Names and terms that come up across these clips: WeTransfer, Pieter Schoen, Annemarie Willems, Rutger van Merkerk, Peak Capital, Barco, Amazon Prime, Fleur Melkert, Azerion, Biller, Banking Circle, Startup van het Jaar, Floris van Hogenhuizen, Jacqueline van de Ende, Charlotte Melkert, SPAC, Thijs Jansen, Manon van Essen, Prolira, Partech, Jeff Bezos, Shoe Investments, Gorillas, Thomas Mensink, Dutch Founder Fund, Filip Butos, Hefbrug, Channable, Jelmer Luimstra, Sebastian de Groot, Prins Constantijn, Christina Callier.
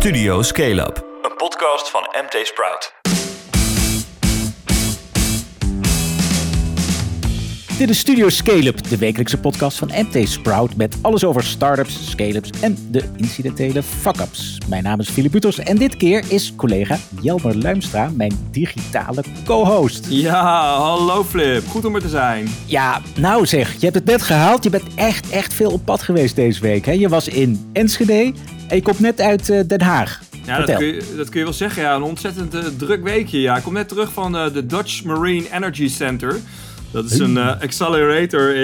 Studio Scale-Up, een podcast van M.T. Sprout. Dit is Studio Scale-Up, de wekelijkse podcast van M.T. Sprout met alles over startups, scale-ups en de incidentele fuck-ups. Mijn naam is Filip Butos en dit keer is collega Jelmer Luimstra mijn digitale co-host. Ja, hallo Flip, goed om er te zijn. Ja, nou zeg, je hebt het net gehaald. Je bent echt veel op pad geweest deze week. Hè? Je was in Enschede en je komt net uit Den Haag. Ja, dat kun je wel zeggen. Ja, een ontzettend druk weekje. Ja. Ik kom net terug van de Dutch Marine Energy Center. Dat is een accelerator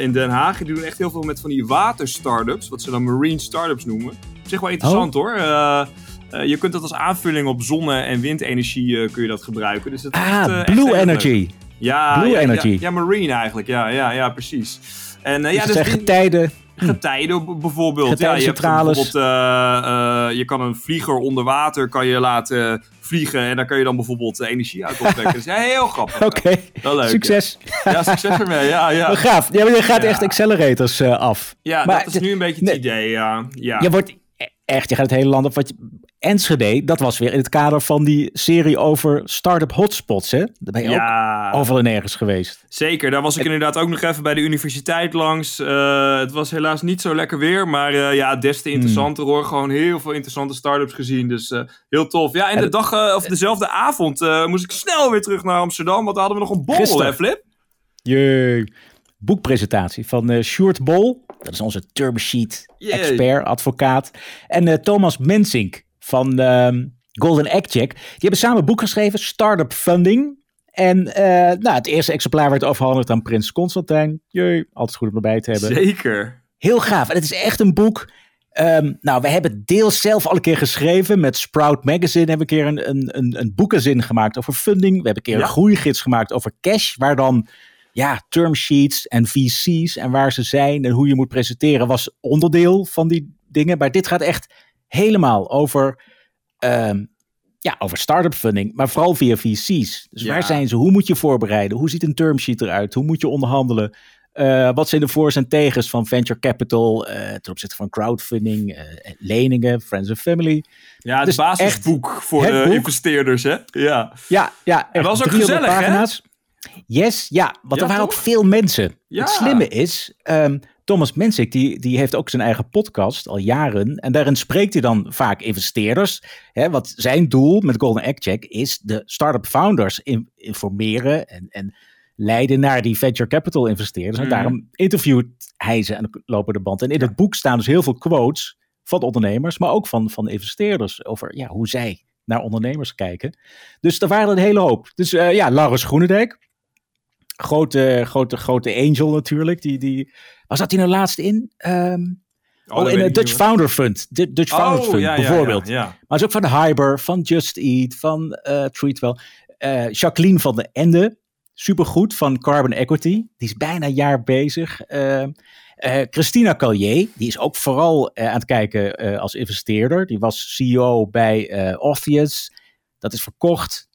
in Den Haag. Die doen echt heel veel met van die waterstartups, wat ze dan marine startups noemen. Op zich wel interessant hoor. Je kunt dat als aanvulling op zonne- en windenergie kun je dat gebruiken. Dus dat is echt blue energy. Ja, blue energy. Ja, marine eigenlijk. Ja, precies. En dus zijn getijden. Getijden bijvoorbeeld. Getijdencentrales. Je kan een vlieger onder water laten vliegen. En daar kan je dan bijvoorbeeld energie uit opwekken. Dus ja, heel grappig. Oké. Wel leuk. Succes. Ja, succes ermee. Ja. Maar gaaf. Ja, maar je gaat echt accelerators af. Ja, maar dat is nu een beetje het idee. Ja. Je gaat het hele land op. Enschede, dat was weer in het kader van die serie over Startup Hotspots, hè? Daar ben je ook overal en ergens geweest. Zeker, daar was ik inderdaad ook nog even bij de universiteit langs. Het was helaas niet zo lekker weer, maar des te interessanter hoor. Gewoon heel veel interessante startups gezien, dus heel tof. Ja, en dezelfde avond moest ik snel weer terug naar Amsterdam, want daar hadden we nog een borrel, hè Flip? Jee, boekpresentatie van Sjoerd Bol. Dat is onze termsheet expert, advocaat. En Thomas Mensink van Golden Egg Check. Die hebben samen een boek geschreven, Startup Funding. En het eerste exemplaar werd overhandigd aan Prins Constantijn. Altijd goed om erbij te hebben. Zeker. Heel gaaf. En het is echt een boek. We hebben het deels zelf al een keer geschreven. Met Sprout Magazine hebben we een keer een boekenzin gemaakt over funding. We hebben een keer een groeigids gemaakt over cash. Waar dan term sheets en VC's en waar ze zijn en hoe je moet presenteren was onderdeel van die dingen. Maar dit gaat echt helemaal over, over start-up funding, maar vooral via VC's. Dus waar zijn ze? Hoe moet je voorbereiden? Hoe ziet een term sheet eruit? Hoe moet je onderhandelen? Wat zijn de voor's en tegens van venture capital, ten opzichte van crowdfunding, leningen, friends and family. Ja, het dus basisboek voor de investeerders, hè? Ja. En was ook gezellig, pagina's. Hè? Yes, ja, want er waren ook veel mensen. Ja. Het slimme is, Thomas Mensink, die heeft ook zijn eigen podcast al jaren. En daarin spreekt hij dan vaak investeerders. Hè, wat zijn doel met Golden Egg Check is de start-up founders informeren en leiden naar die venture capital investeerders. En daarom interviewt hij ze aan de lopende band. En in het boek staan dus heel veel quotes van ondernemers, maar ook van investeerders over hoe zij naar ondernemers kijken. Dus daar waren er een hele hoop. Dus Lawrence Groenendijk. Grote angel natuurlijk. Die, waar zat hij nou laatst in? In de Dutch Founder Fund. De Dutch Founder Fund bijvoorbeeld. Ja. Maar het is ook van Hyber, van Just Eat, van Treatwell. Jacqueline van de Ende. Supergoed van Carbon Equity. Die is bijna een jaar bezig. Christina Callier. Die is ook vooral aan het kijken als investeerder. Die was CEO bij Office. Dat is verkocht.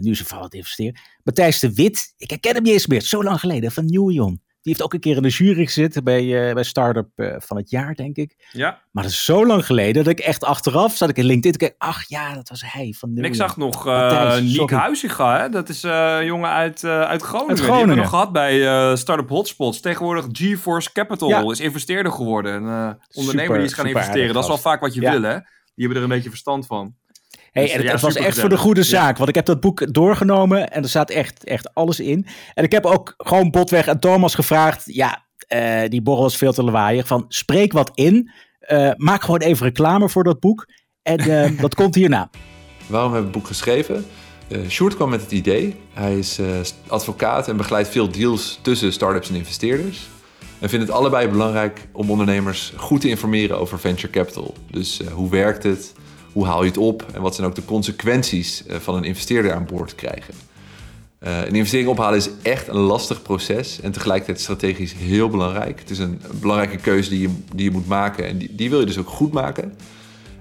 Nu is er vooral aan het investeren. Matthijs de Wit, ik herken hem niet eens meer. Zo lang geleden, van Nieuwion. Die heeft ook een keer in de jury gezeten bij Startup van het Jaar, denk ik. Ja. Maar dat is zo lang geleden dat ik echt achteraf zat ik in LinkedIn te kijken. Ach ja, dat was hij van Nieuwion. En ik zag nog Niek Huizinga, hè? Dat is een jongen uit Groningen. Die hebben we nog gehad bij Startup Hotspots. Tegenwoordig GeForce Capital is investeerder geworden. Ondernemer die is gaan investeren. Dat is wel vaak wat je wil, hè? Die hebben er een beetje verstand van. Hey, en het was echt voor de goede zaak. Want ik heb dat boek doorgenomen. En er staat echt alles in. En ik heb ook gewoon botweg aan Thomas gevraagd. Die borrel is veel te lawaaiig. Van spreek wat in. Maak gewoon even reclame voor dat boek. En dat komt hierna. Waarom hebben we het boek geschreven? Sjoerd kwam met het idee. Hij is advocaat en begeleidt veel deals tussen startups en investeerders. En vindt het allebei belangrijk om ondernemers goed te informeren over venture capital. Dus hoe werkt het? Hoe haal je het op en wat zijn ook de consequenties van een investeerder aan boord krijgen? Een investering ophalen is echt een lastig proces en tegelijkertijd strategisch heel belangrijk. Het is een belangrijke keuze die je moet maken en die wil je dus ook goed maken.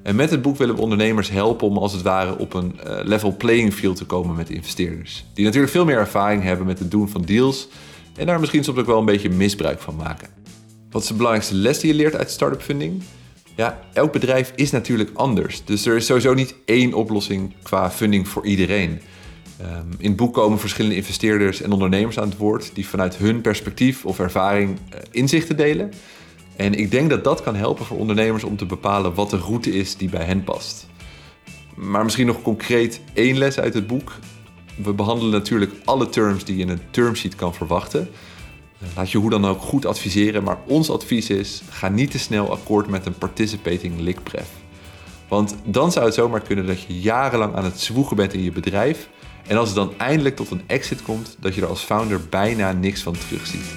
En met het boek willen we ondernemers helpen om als het ware op een level playing field te komen met investeerders. Die natuurlijk veel meer ervaring hebben met het doen van deals en daar misschien soms ook wel een beetje misbruik van maken. Wat is de belangrijkste les die je leert uit startup funding? Ja, elk bedrijf is natuurlijk anders. Dus er is sowieso niet één oplossing qua funding voor iedereen. In het boek komen verschillende investeerders en ondernemers aan het woord die vanuit hun perspectief of ervaring inzichten delen. En ik denk dat dat kan helpen voor ondernemers om te bepalen wat de route is die bij hen past. Maar misschien nog concreet één les uit het boek. We behandelen natuurlijk alle terms die je in een termsheet kan verwachten. Laat je hoe dan ook goed adviseren, maar ons advies is: ga niet te snel akkoord met een participating LICPREF. Want dan zou het zomaar kunnen dat je jarenlang aan het zwoegen bent in je bedrijf en als het dan eindelijk tot een exit komt, dat je er als founder bijna niks van terugziet.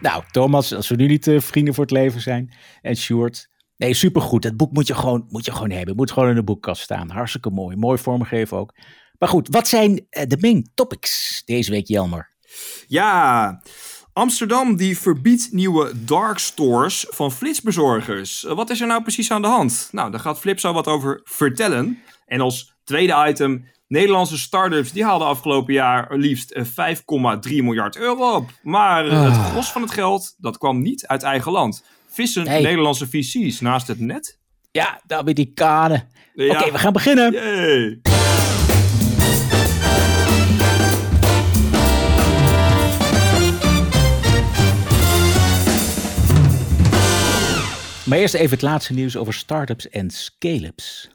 Nou, Thomas, als we nu niet vrienden voor het leven zijn, en Sjoerd, nee, supergoed. Het boek moet je gewoon hebben. Het moet gewoon in de boekkast staan. Hartstikke mooi. Mooi vormgeven ook. Maar goed, wat zijn de main topics deze week, Jelmer? Ja, Amsterdam die verbiedt nieuwe dark stores van flitsbezorgers. Wat is er nou precies aan de hand? Nou, daar gaat Flip zo wat over vertellen. En als tweede item, Nederlandse startups die haalden afgelopen jaar liefst 5,3 miljard euro op. Maar het gros van het geld, dat kwam niet uit eigen land. Vissen Nederlandse VC's naast het net? Ja, daar ben die kanen. Ja. Oké, we gaan beginnen. Yay. Maar eerst even het laatste nieuws over startups en scale-ups.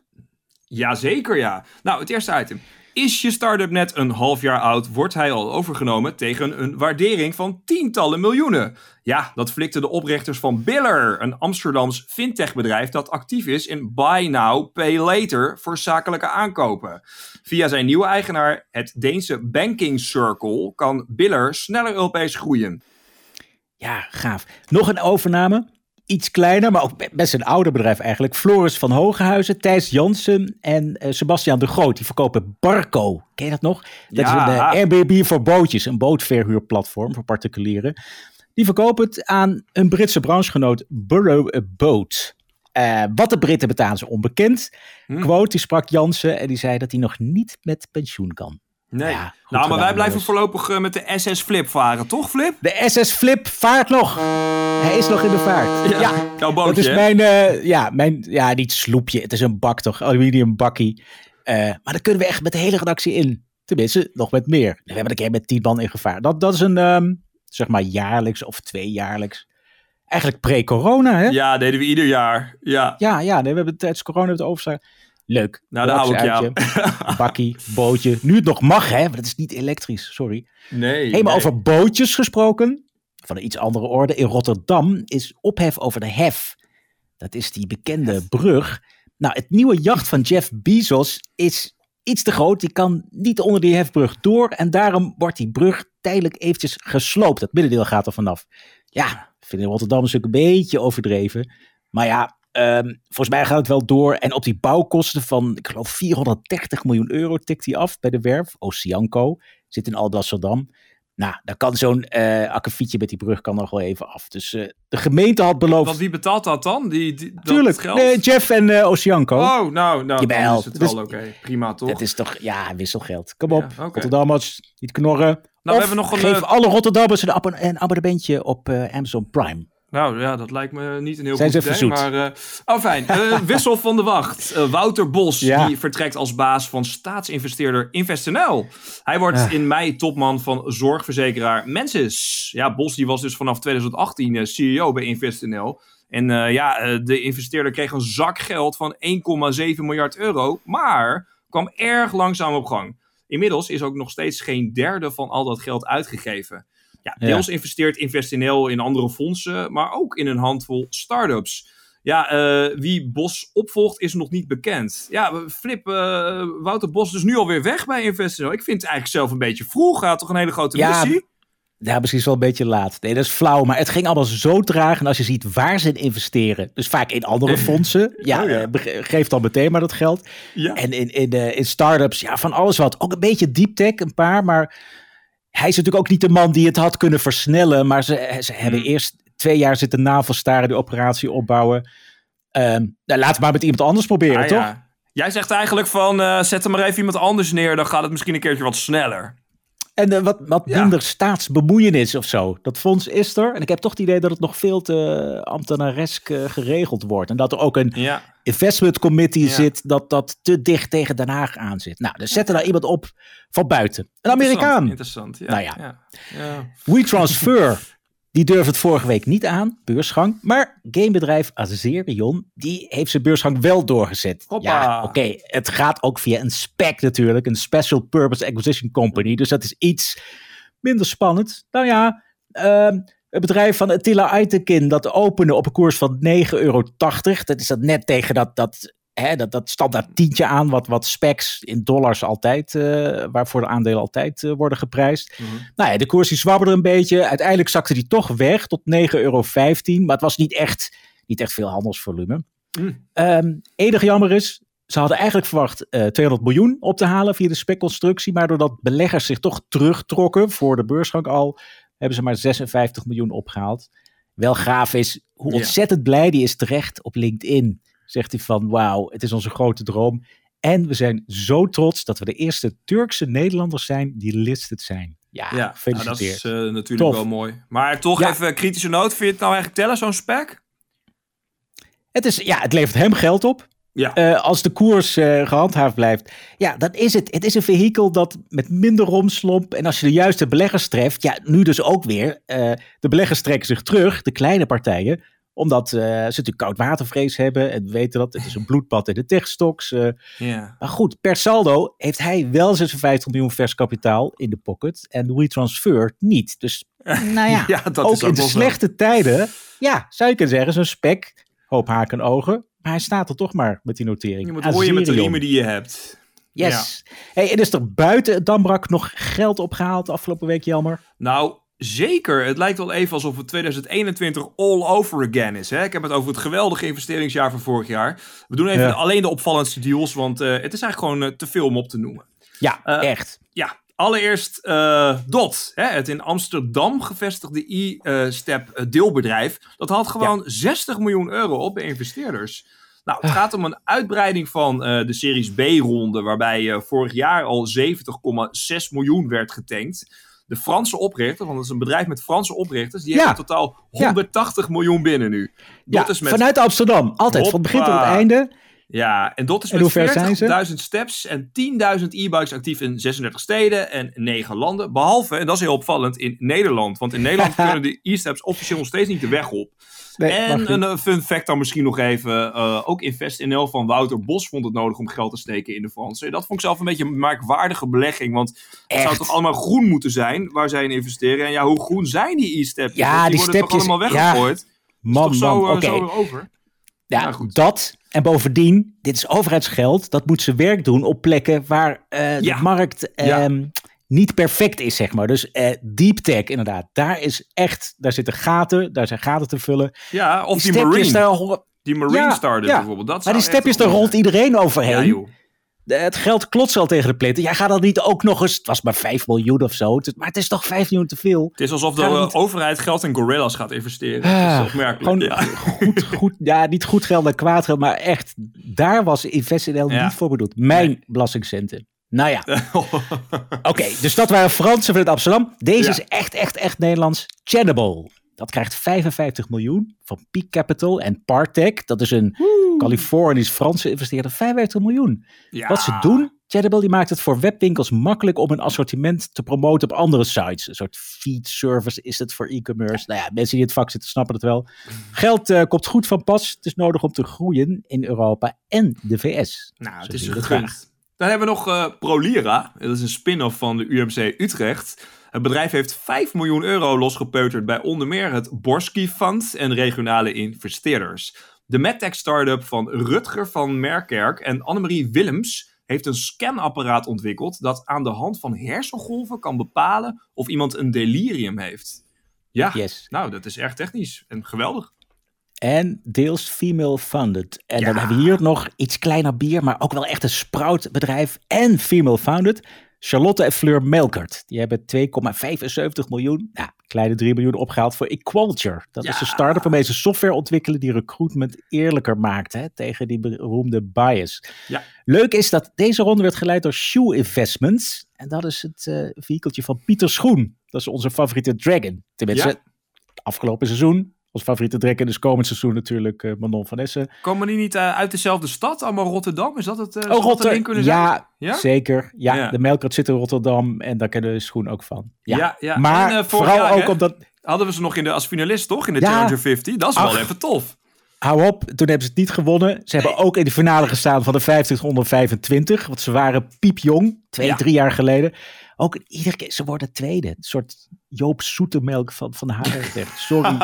Jazeker, ja. Nou, het eerste item. Is je start-up net een half jaar oud, wordt hij al overgenomen tegen een waardering van tientallen miljoenen. Ja, dat flikten de oprichters van Biller, een Amsterdams fintechbedrijf dat actief is in buy now, pay later voor zakelijke aankopen. Via zijn nieuwe eigenaar, het Deense Banking Circle, kan Biller sneller Europees groeien. Ja, gaaf. Nog een overname? Iets kleiner, maar ook best een ouder bedrijf eigenlijk. Floris van Hogenhuizen, Thijs Jansen en Sebastian de Groot. Die verkopen Barco. Ken je dat nog? Dat is een Airbnb voor bootjes. Een bootverhuurplatform voor particulieren. Die verkopen het aan een Britse branchegenoot Burrow Boat. Wat de Britten betalen ze onbekend. Quote, die sprak Jansen en die zei dat hij nog niet met pensioen kan. Nee, ja, nou, maar wij blijven dus voorlopig met de SS Flip varen, toch Flip? De SS Flip vaart nog. Hij is nog in de vaart. Ja, ja. Jouw bootje. Dat is mijn niet sloepje. Het is een bak toch, aluminium bakkie. Maar daar kunnen we echt met de hele redactie in. Tenminste, nog met meer. We hebben een keer met 10 man in gevaar. Dat is een, zeg maar jaarlijks of 2 jaarlijks. Eigenlijk pre-corona, hè? Ja, deden we ieder jaar. Ja, nee, we hebben tijdens corona het overstaan. Leuk. Nou, daar hou ik jou. Bakkie, bootje. Nu het nog mag, hè? Maar dat is niet elektrisch, sorry. Nee. Helemaal over bootjes gesproken. Van een iets andere orde. In Rotterdam is ophef over de Hef. Dat is die bekende brug. Nou, het nieuwe jacht van Jeff Bezos is iets te groot. Die kan niet onder die hefbrug door. En daarom wordt die brug tijdelijk eventjes gesloopt. Dat middendeel gaat er vanaf. Ja, vinden Rotterdam natuurlijk een beetje overdreven. Maar ja, volgens mij gaat het wel door. En op die bouwkosten van, ik geloof, 430 miljoen euro tikt hij af bij de werf. Oceanco zit in Alblasserdam. Nou, dan kan zo'n akkefietje met die brug kan nog wel even af. Dus de gemeente had beloofd. Want wie betaalt dat dan? Tuurlijk, dat geld? Jeff en Oceanco. Oh, nou dan is het wel oké. Prima, toch? Het is toch, ja, wisselgeld. Kom op, ja, okay. Rotterdammers, niet knorren. Nou, we hebben nog geef alle Rotterdammers een abonnementje op Amazon Prime. Nou ja, dat lijkt me niet een heel goed idee, maar fijn. Wissel van de wacht. Wouter Bos, die vertrekt als baas van staatsinvesteerder Invest-NL. Hij wordt in mei topman van zorgverzekeraar Mensis. Ja, Bos die was dus vanaf 2018 CEO bij Invest-NL. En de investeerder kreeg een zak geld van 1,7 miljard euro, maar kwam erg langzaam op gang. Inmiddels is ook nog steeds geen derde van al dat geld uitgegeven. Ja, deels investeert Invest-NL in andere fondsen, maar ook in een handvol start-ups. Ja, wie Bos opvolgt is nog niet bekend. Ja, Flip, Wouter Bos dus nu alweer weg bij Invest-NL. Ik vind het eigenlijk zelf een beetje vroeg. Toch een hele grote missie? Ja, misschien wel een beetje laat. Nee, dat is flauw, maar het ging allemaal zo traag. En als je ziet waar ze in investeren, dus vaak in andere fondsen. Ja, geef dan meteen maar dat geld. Ja. En in start-ups, ja, van alles wat. Ook een beetje deep tech, een paar, maar hij is natuurlijk ook niet de man die het had kunnen versnellen. Maar ze hebben eerst 2 jaar zitten navelstaren, die operatie opbouwen. Nou, laat het maar met iemand anders proberen, toch? Ja. Jij zegt eigenlijk van, zet er maar even iemand anders neer. Dan gaat het misschien een keertje wat sneller. En wat minder staatsbemoeienis of zo. Dat fonds is er. En ik heb toch het idee dat het nog veel te ambtenaresk geregeld wordt. En dat er ook een investment committee zit dat te dicht tegen Den Haag aan zit. Nou, dus zetten daar iemand op van buiten. Een Amerikaan. Interessant, ja. Nou ja. WeTransfer, die durft het vorige week niet aan, beursgang. Maar gamebedrijf Azerion, die heeft zijn beursgang wel doorgezet. Hoppa. Ja, oké. Het gaat ook via een SPAC natuurlijk. Een Special Purpose Acquisition Company. Dus dat is iets minder spannend. Nou ja, het bedrijf van Attila Aytekin, dat opende op een koers van €9,80. Dat is dat net tegen dat standaard tientje aan, wat specs in dollars altijd, waarvoor de aandelen altijd worden geprijsd. Mm-hmm. Nou ja, de koers die zwabberde een beetje. Uiteindelijk zakte die toch weg tot €9,15. Maar het was niet echt veel handelsvolume. Enig jammer is, ze hadden eigenlijk verwacht €200 miljoen op te halen via de spec-constructie. Maar doordat beleggers zich toch terugtrokken voor de beursgang al, hebben ze maar €56 miljoen opgehaald. Wel gaaf is hoe ontzettend blij die is terecht op LinkedIn. Zegt hij van, wauw, het is onze grote droom. En we zijn zo trots dat we de eerste Turkse Nederlanders zijn die listed zijn. Ja, gefeliciteerd. Nou, dat is natuurlijk tof. Wel mooi. Maar toch even kritische noot. Vind je het nou eigenlijk tellen, zo'n spec? Het levert hem geld op. Ja. Als de koers gehandhaafd blijft. Ja, dat is het. Het is een vehikel dat met minder romslomp. En als je de juiste beleggers treft. Ja, nu dus ook weer. De beleggers trekken zich terug. De kleine partijen. Omdat ze natuurlijk koudwatervrees hebben en weten dat het is een bloedbad in de techstocks. Maar goed, per saldo heeft hij wel €56 miljoen vers kapitaal in de pocket en WeTransfer niet. Dus nou ja, dat ook is in de slechte tijden, zou je kunnen zeggen, zo'n spek, hoop haken en ogen. Maar hij staat er toch maar met die notering. Je moet rooien met de riemen die je hebt. Yes. Ja. Hey, en is er buiten het Damrak nog geld opgehaald afgelopen week, Jelmer? Nou... Zeker, het lijkt wel even alsof het 2021 all over again is. Hè? Ik heb het over het geweldige investeringsjaar van vorig jaar. We doen even alleen de opvallendste deals, want het is eigenlijk gewoon te veel om op te noemen. Ja, echt. Ja, allereerst DOT, hè? Het in Amsterdam gevestigde e-step deelbedrijf. Dat had gewoon €60 miljoen op bij investeerders. Nou, het gaat om een uitbreiding van de series B-ronde, waarbij vorig jaar al €70,6 miljoen werd getankt. De Franse oprichter, want het is een bedrijf met Franse oprichters, die hebben in totaal €180 miljoen binnen nu. Dat is met... Vanuit Amsterdam, altijd, van het begin tot het einde. Ja, en dat is en met 40.000 steps en 10.000 e-bikes actief in 36 steden en 9 landen. Behalve, en dat is heel opvallend, in Nederland. Want in Nederland kunnen de e-steps officieel nog steeds niet de weg op. Nee, en een fun fact dan misschien nog even. Ook Invest-NL van Wouter Bos vond het nodig om geld te steken in de Fransen. Dat vond ik zelf een beetje een merkwaardige belegging. Want het zou toch allemaal groen moeten zijn waar zij in investeren. En ja, hoe groen zijn die e-steps? Ja, want die worden stepjes, toch allemaal weggegooid? Ja, man, zo weer over. Ja, nou, goed. Dat... En bovendien, dit is overheidsgeld, dat moet zijn werk doen op plekken waar de markt niet perfect is, zeg maar. Dus deep tech inderdaad, daar zitten gaten, daar zijn gaten te vullen. Ja, of die marine startup bijvoorbeeld. Dat maar die stepjes, daar rolt iedereen overheen. Ja, het geld klotst al tegen de pletten. Jij gaat dat niet ook nog eens... Het was maar 5 miljoen of zo. Maar het is toch 5 miljoen te veel. Het is alsof de overheid geld in Gorillas gaat investeren. Dat is opmerkelijk. Goed, ja, niet goed geld en kwaad geld. Maar echt, daar was Invest-NL niet voor bedoeld. Mijn belastingcenten. Nou ja. Oké, dus dat waren Fransen vanuit Amsterdam. Deze is echt Nederlands. Channable. Dat krijgt €55 miljoen van Peak Capital en Partech. Dat is een Californisch-Franse investeerder. €55 miljoen. Ja. Wat ze doen, Chadable, die maakt het voor webwinkels makkelijk om een assortiment te promoten op andere sites. Een soort feed service is het voor e-commerce. Nou ja, mensen die in het vak zitten snappen het wel. Geld komt goed van pas. Het is nodig om te groeien in Europa en de VS. Nou, zo het is gegund. Dan hebben we nog ProLira. Dat is een spin-off van de UMC Utrecht. Het bedrijf heeft €5 miljoen losgepeuterd bij onder meer het Borski Fund en regionale investeerders. De medtech-startup van Rutger van Merkerk en Annemarie Willems heeft een scanapparaat ontwikkeld dat aan de hand van hersengolven kan bepalen of iemand een delirium heeft. Ja, nou dat is erg technisch en geweldig. En deels female founded. En dan hebben we hier nog iets kleiner bier, maar ook wel echt een sproutbedrijf en female founded. Charlotte en Fleur Melkert. Die hebben €2,75 miljoen. Nou, kleine 3 miljoen opgehaald voor Equalture. Dat is een start-up waarmee ze software ontwikkelen die recruitment eerlijker maakt, hè, tegen die beroemde bias. Ja. Leuk is dat deze ronde werd geleid door Shoe Investments. En dat is het vehikeltje van Pieter Schoen. Dat is onze favoriete dragon. Tenminste, afgelopen seizoen. Ons favoriete dragon is komend seizoen natuurlijk Manon van Essen. Komen die niet uit dezelfde stad? Allemaal Rotterdam? Is dat het? Rotterdam. Ja, zeker. Ja. De Melkert zit in Rotterdam en daar kennen we Schoen ook van. Ja. Maar en, vooral jaar, ook omdat... Hadden we ze nog als finalist, toch? In de Challenger 50. Dat is wel even tof. Hou op, toen hebben ze het niet gewonnen. Ze hebben ook in de finale gestaan van de 50-125. Want ze waren piepjong, 2-3 jaar geleden. Ook iedere keer, ze worden tweede. Een soort Joop Zoetemelk van haar.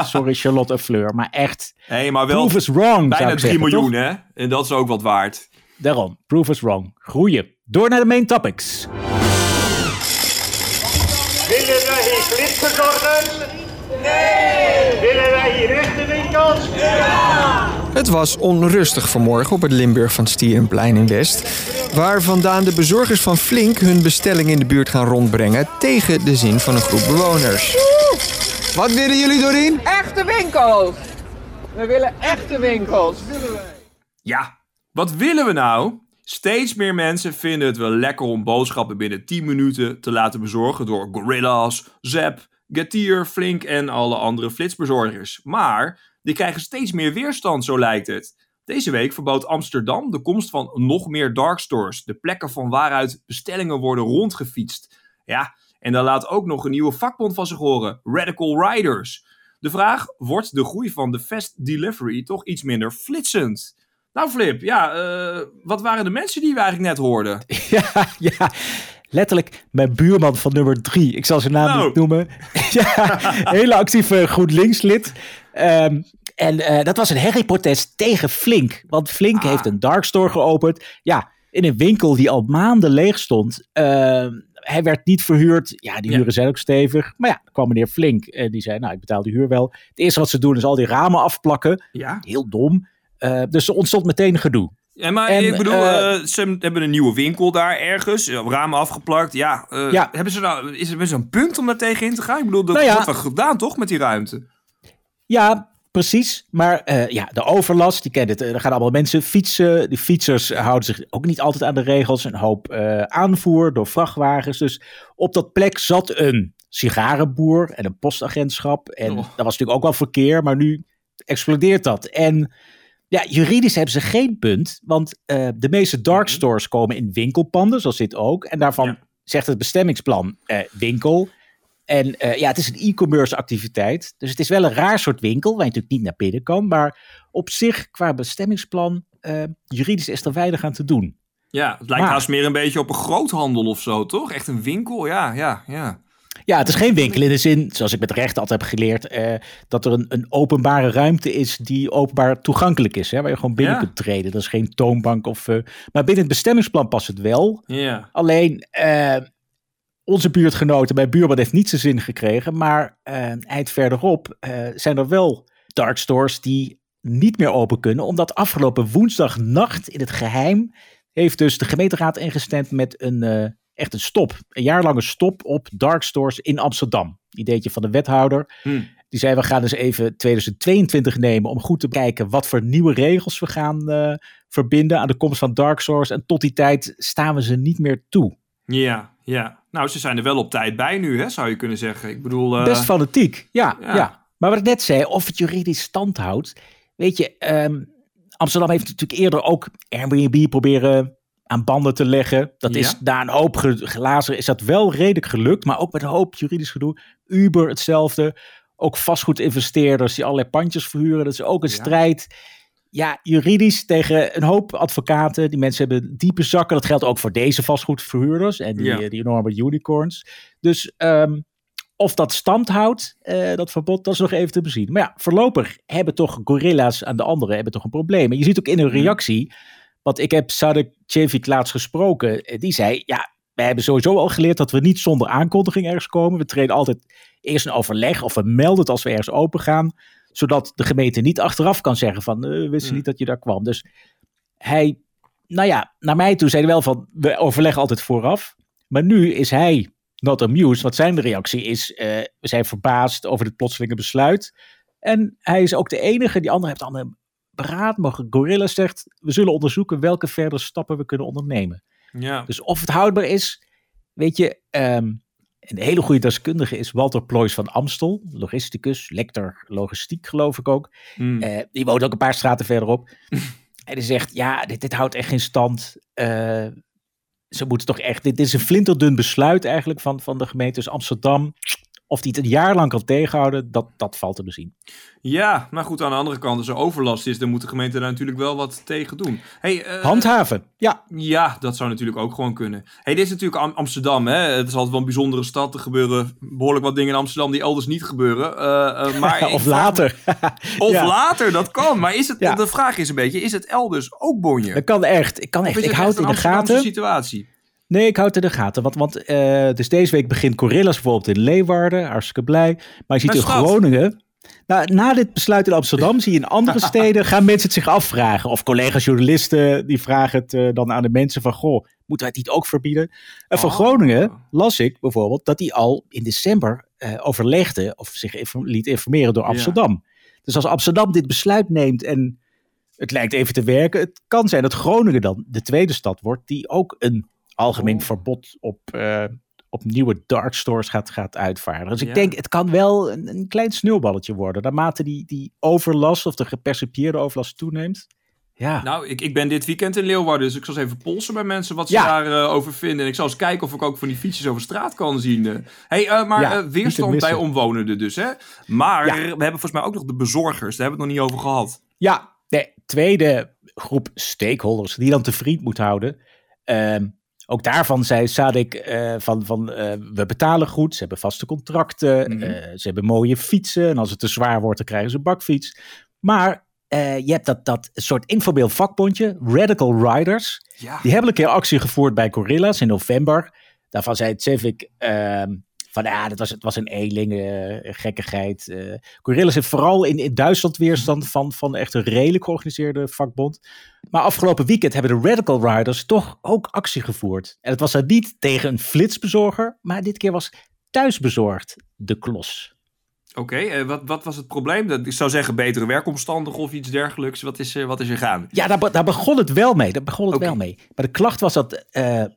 Sorry Charlotte en Fleur, maar echt. Hey, maar wel proof is wrong. Bijna 3 miljoen, toch? Hè? En dat is ook wat waard. Daarom, proof is wrong. Groeien. Door naar de main topics. Willen wij hier flitsen? Nee! Willen wij hier rechterwinkels? Ja! Het was onrustig vanmorgen op het Limburg van Stierenplein in West, waar vandaan de bezorgers van Flink hun bestelling in de buurt gaan rondbrengen tegen de zin van een groep bewoners. Woe! Wat willen jullie, Dorien? Echte winkels! We willen echte winkels, willen wij. Ja, wat willen we nou? Steeds meer mensen vinden het wel lekker om boodschappen binnen 10 minuten te laten bezorgen door Gorillas, Zep, Getir, Flink en alle andere flitsbezorgers. Maar die krijgen steeds meer weerstand, zo lijkt het. Deze week verbood Amsterdam de komst van nog meer darkstores. De plekken van waaruit bestellingen worden rondgefietst. Ja, en daar laat ook nog een nieuwe vakbond van zich horen. Radical Riders. De vraag, wordt de groei van de fast delivery toch iets minder flitsend? Nou Flip, wat waren de mensen die we eigenlijk net hoorden? Ja... Letterlijk mijn buurman van nummer 3. Ik zal zijn naam niet noemen. Ja, hele actieve GroenLinks-lid. Dat was een herrie-protest tegen Flink. Want Flink heeft een darkstore geopend. Ja, in een winkel die al maanden leeg stond. Hij werd niet verhuurd. Ja, die huren zijn ook stevig. Maar ja, dan kwam meneer Flink. En die zei, ik betaal die huur wel. Het eerste wat ze doen is al die ramen afplakken. Ja. Heel dom. Dus er ontstond meteen gedoe. Ja, maar ik bedoel, ze hebben een nieuwe winkel daar ergens, ramen afgeplakt. Ja. Hebben ze nou, is er best een punt om daar tegenin te gaan? Ik bedoel, dat wordt wel gedaan toch met die ruimte? Ja, precies. Maar de overlast, je kent het. Er gaan allemaal mensen fietsen. Die fietsers houden zich ook niet altijd aan de regels. Een hoop aanvoer door vrachtwagens. Dus op dat plek zat een sigarenboer en een postagentschap. En dat was natuurlijk ook wel verkeer, maar nu explodeert dat. En... ja, juridisch hebben ze geen punt, want de meeste darkstores komen in winkelpanden, zoals dit ook. En daarvan zegt het bestemmingsplan winkel. En het is een e-commerce activiteit. Dus het is wel een raar soort winkel, waar je natuurlijk niet naar binnen kan. Maar op zich, qua bestemmingsplan, juridisch is er weinig aan te doen. Ja, het lijkt haast meer een beetje op een groothandel of zo, toch? Echt een winkel, ja. Ja, het is geen winkel in de zin, zoals ik met recht altijd heb geleerd, dat er een openbare ruimte is die openbaar toegankelijk is. Hè, waar je gewoon binnen kunt treden. Dat is geen toonbank. Maar binnen het bestemmingsplan past het wel. Yeah. Alleen, onze buurtgenoten, mijn buurman heeft niet zijn zin gekregen. Maar eind verderop zijn er wel darkstores die niet meer open kunnen. Omdat afgelopen woensdagnacht in het geheim heeft dus de gemeenteraad ingestemd met een... echt een stop. Een jaarlange stop op darkstores in Amsterdam. Ideetje van de wethouder. Die zei, we gaan dus even 2022 nemen om goed te kijken wat voor nieuwe regels we gaan verbinden aan de komst van darkstores. En tot die tijd staan we ze niet meer toe. Ja. Nou, ze zijn er wel op tijd bij nu, hè, zou je kunnen zeggen. Ik bedoel... best fanatiek, ja. Maar wat ik net zei, of het juridisch stand houdt. Weet je, Amsterdam heeft natuurlijk eerder ook Airbnb proberen... aan banden te leggen. Dat is na een hoop glazen is dat wel redelijk gelukt, maar ook met een hoop juridisch gedoe. Uber hetzelfde. Ook vastgoedinvesteerders die allerlei pandjes verhuren. Dat is ook een strijd. Ja, juridisch tegen een hoop advocaten. Die mensen hebben diepe zakken. Dat geldt ook voor deze vastgoedverhuurders en die enorme unicorns. Dus of dat stand houdt, dat verbod, dat is nog even te bezien. Maar ja, voorlopig hebben toch Gorilla's aan de anderen hebben toch een probleem. En je ziet ook in hun reactie... Want ik heb Sadek Cevik laatst gesproken. Die zei, wij hebben sowieso al geleerd dat we niet zonder aankondiging ergens komen. We treden altijd eerst een overleg of we melden het als we ergens open gaan. Zodat de gemeente niet achteraf kan zeggen van, we wisten niet dat je daar kwam. Dus hij, naar mij toe zei hij wel van, we overleggen altijd vooraf. Maar nu is hij not amused, want zijn reactie is, we zijn verbaasd over dit plotselinge besluit. En hij is ook de enige, die andere heeft dan een beraad, maar Gorillas zegt, we zullen onderzoeken welke verdere stappen we kunnen ondernemen. Ja. Dus of het houdbaar is, weet je, een hele goede deskundige is Walther Ploos van Amstel, logisticus, lector logistiek geloof ik ook. Mm. Die woont ook een paar straten verderop. En die zegt, ja, dit houdt echt geen stand. Ze moeten toch echt, dit is een flinterdun besluit eigenlijk van de gemeente. Dus Amsterdam, of die het een jaar lang kan tegenhouden, dat valt te bezien. Ja, maar goed, aan de andere kant, als er overlast is, dan moet de gemeente daar natuurlijk wel wat tegen doen. Hey, handhaven, ja. Ja, dat zou natuurlijk ook gewoon kunnen. Hey, dit is natuurlijk Amsterdam, hè? Het is altijd wel een bijzondere stad. Er gebeuren behoorlijk wat dingen in Amsterdam die elders niet gebeuren. Maar of later. Of ja. Later, dat kan. Maar is het, ja. De vraag is een beetje, is het elders ook bonje? Dat kan echt. Ik houd het in de gaten. Situatie? Nee, ik houd het in de gaten. Want dus deze week begint Gorillas bijvoorbeeld in Leeuwarden. Hartstikke blij. Maar je ziet in Groningen... Nou, na dit besluit in Amsterdam zie je in andere steden... gaan mensen het zich afvragen. Of collega's journalisten, die vragen het dan aan de mensen van... goh, moeten wij het niet ook verbieden? En van Groningen las ik bijvoorbeeld... dat die al in december overlegde... of zich liet informeren door Amsterdam. Ja. Dus als Amsterdam dit besluit neemt... en het lijkt even te werken... het kan zijn dat Groningen dan de tweede stad wordt... die ook een... algemeen verbod op nieuwe dartstores gaat uitvaardigen. Dus ik denk, het kan wel een klein sneeuwballetje worden. Naarmate die overlast of de gepercipieerde overlast toeneemt. Ja. Nou, ik ben dit weekend in Leeuwarden, dus ik zal eens even polsen bij mensen wat ze daarover vinden. En ik zal eens kijken of ik ook van die fietsjes over straat kan zien. Weerstand bij omwonenden dus, hè? Maar we hebben volgens mij ook nog de bezorgers, daar hebben we het nog niet over gehad. Ja, de tweede groep stakeholders die dan te vriend moet houden... Ook daarvan zei Sadik we betalen goed, ze hebben vaste contracten, ze hebben mooie fietsen. En als het te zwaar wordt, dan krijgen ze een bakfiets. Maar je hebt dat soort informeel vakbondje, Radical Riders. Ja. Die hebben een keer actie gevoerd bij Gorillas in november. Daarvan zei Sadik het was een eenlinge gekkigheid. Gorillas heeft vooral in Duitsland weerstand van echt een redelijk georganiseerde vakbond. Maar afgelopen weekend hebben de Radical Riders toch ook actie gevoerd. En het was dan niet tegen een flitsbezorger, maar dit keer was thuisbezorgd de klos. Oké, wat was het probleem? Ik zou zeggen betere werkomstandigheden of iets dergelijks. Wat is er gaande? Ja, daar begon het wel mee. Maar de klacht was dat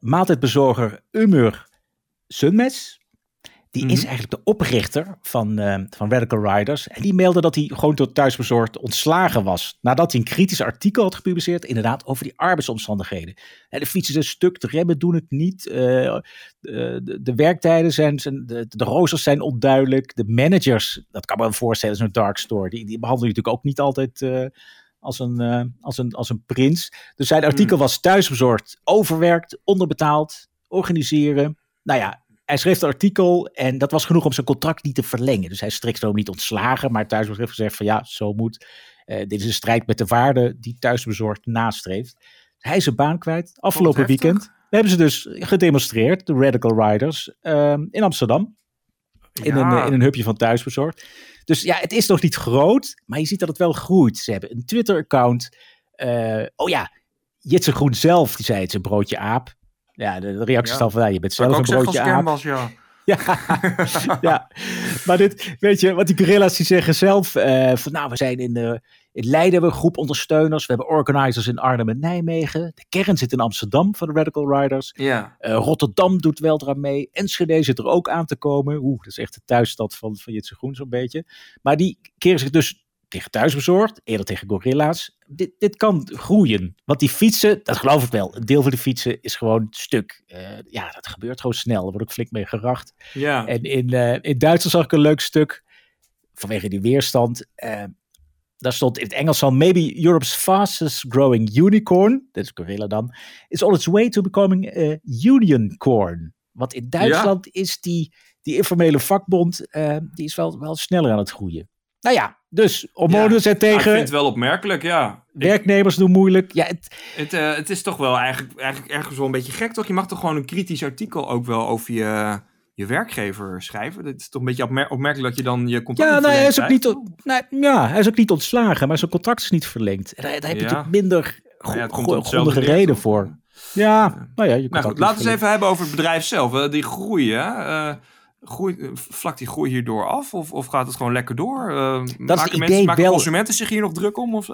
maaltijdbezorger Umur Sunmes... Die is eigenlijk de oprichter van Radical Riders. En die meldde dat hij gewoon door thuisbezorgd ontslagen was. Nadat hij een kritisch artikel had gepubliceerd. Inderdaad, over die arbeidsomstandigheden. En de fietsen zijn stuk, de remmen doen het niet. De werktijden zijn de roosters zijn onduidelijk. De managers, dat kan me voorstellen, zo'n dark store. Die behandelen je natuurlijk ook niet altijd als een prins. Dus zijn artikel was thuisbezorgd, overwerkt, onderbetaald, organiseren. Nou ja. Hij schreef het artikel en dat was genoeg om zijn contract niet te verlengen. Dus hij is strikt zo niet ontslagen, maar thuisbezorgd heeft gezegd van ja, zo moet. Dit is een strijd met de waarden die thuisbezorgd nastreeft. Hij is zijn baan kwijt. Afgelopen weekend hebben ze dus gedemonstreerd, de Radical Riders, in Amsterdam. Ja. In een hubje van thuisbezorgd. Dus ja, het is nog niet groot, maar je ziet dat het wel groeit. Ze hebben een Twitter-account. Jitse Groen zelf, die zei het een broodje aap. Ja, de reactie is van, je bent zelf een broodje aap. Dat kan ook ja. Maar dit, weet je, wat die Gorillas die zeggen zelf, we zijn in Leiden, we een groep ondersteuners, we hebben organizers in Arnhem en Nijmegen, de kern zit in Amsterdam van de Radical Riders, Rotterdam doet wel eraan mee, Enschede zit er ook aan te komen, dat is echt de thuisstad van Jitse Groen zo'n beetje, maar die keren zich dus tegen thuisbezorgd, eerder tegen Gorillas. Dit kan groeien. Want die fietsen, dat geloof ik wel. Een deel van de fietsen is gewoon stuk. Dat gebeurt gewoon snel. Daar word ik flink mee geracht. Ja. En in Duitsland zag ik een leuk stuk. Vanwege die weerstand. Daar stond in het Engels van... Maybe Europe's fastest growing unicorn. Dat is Gorilla dan. Is on its way to becoming a unicorn. Want in Duitsland is die informele vakbond... die is wel sneller aan het groeien. Nou ja, dus hormonen zijn tegen. Ik vind het wel opmerkelijk, ja. Werknemers doen moeilijk. Ja, het is toch wel eigenlijk ergens wel een beetje gek, toch? Je mag toch gewoon een kritisch artikel ook wel over je werkgever schrijven? Dat is toch een beetje opmerkelijk dat je dan je contract niet verlengt. Hij is ook niet ontslagen, maar zijn contract is niet verlengd. Daar heb je natuurlijk minder grondige reden voor. Ja, nou ja. Laten we eens even hebben over het bedrijf zelf. Die groei, hè? Vlakt die groei hierdoor af? Of gaat het gewoon lekker door? Maken consumenten zich hier nog druk om? Of?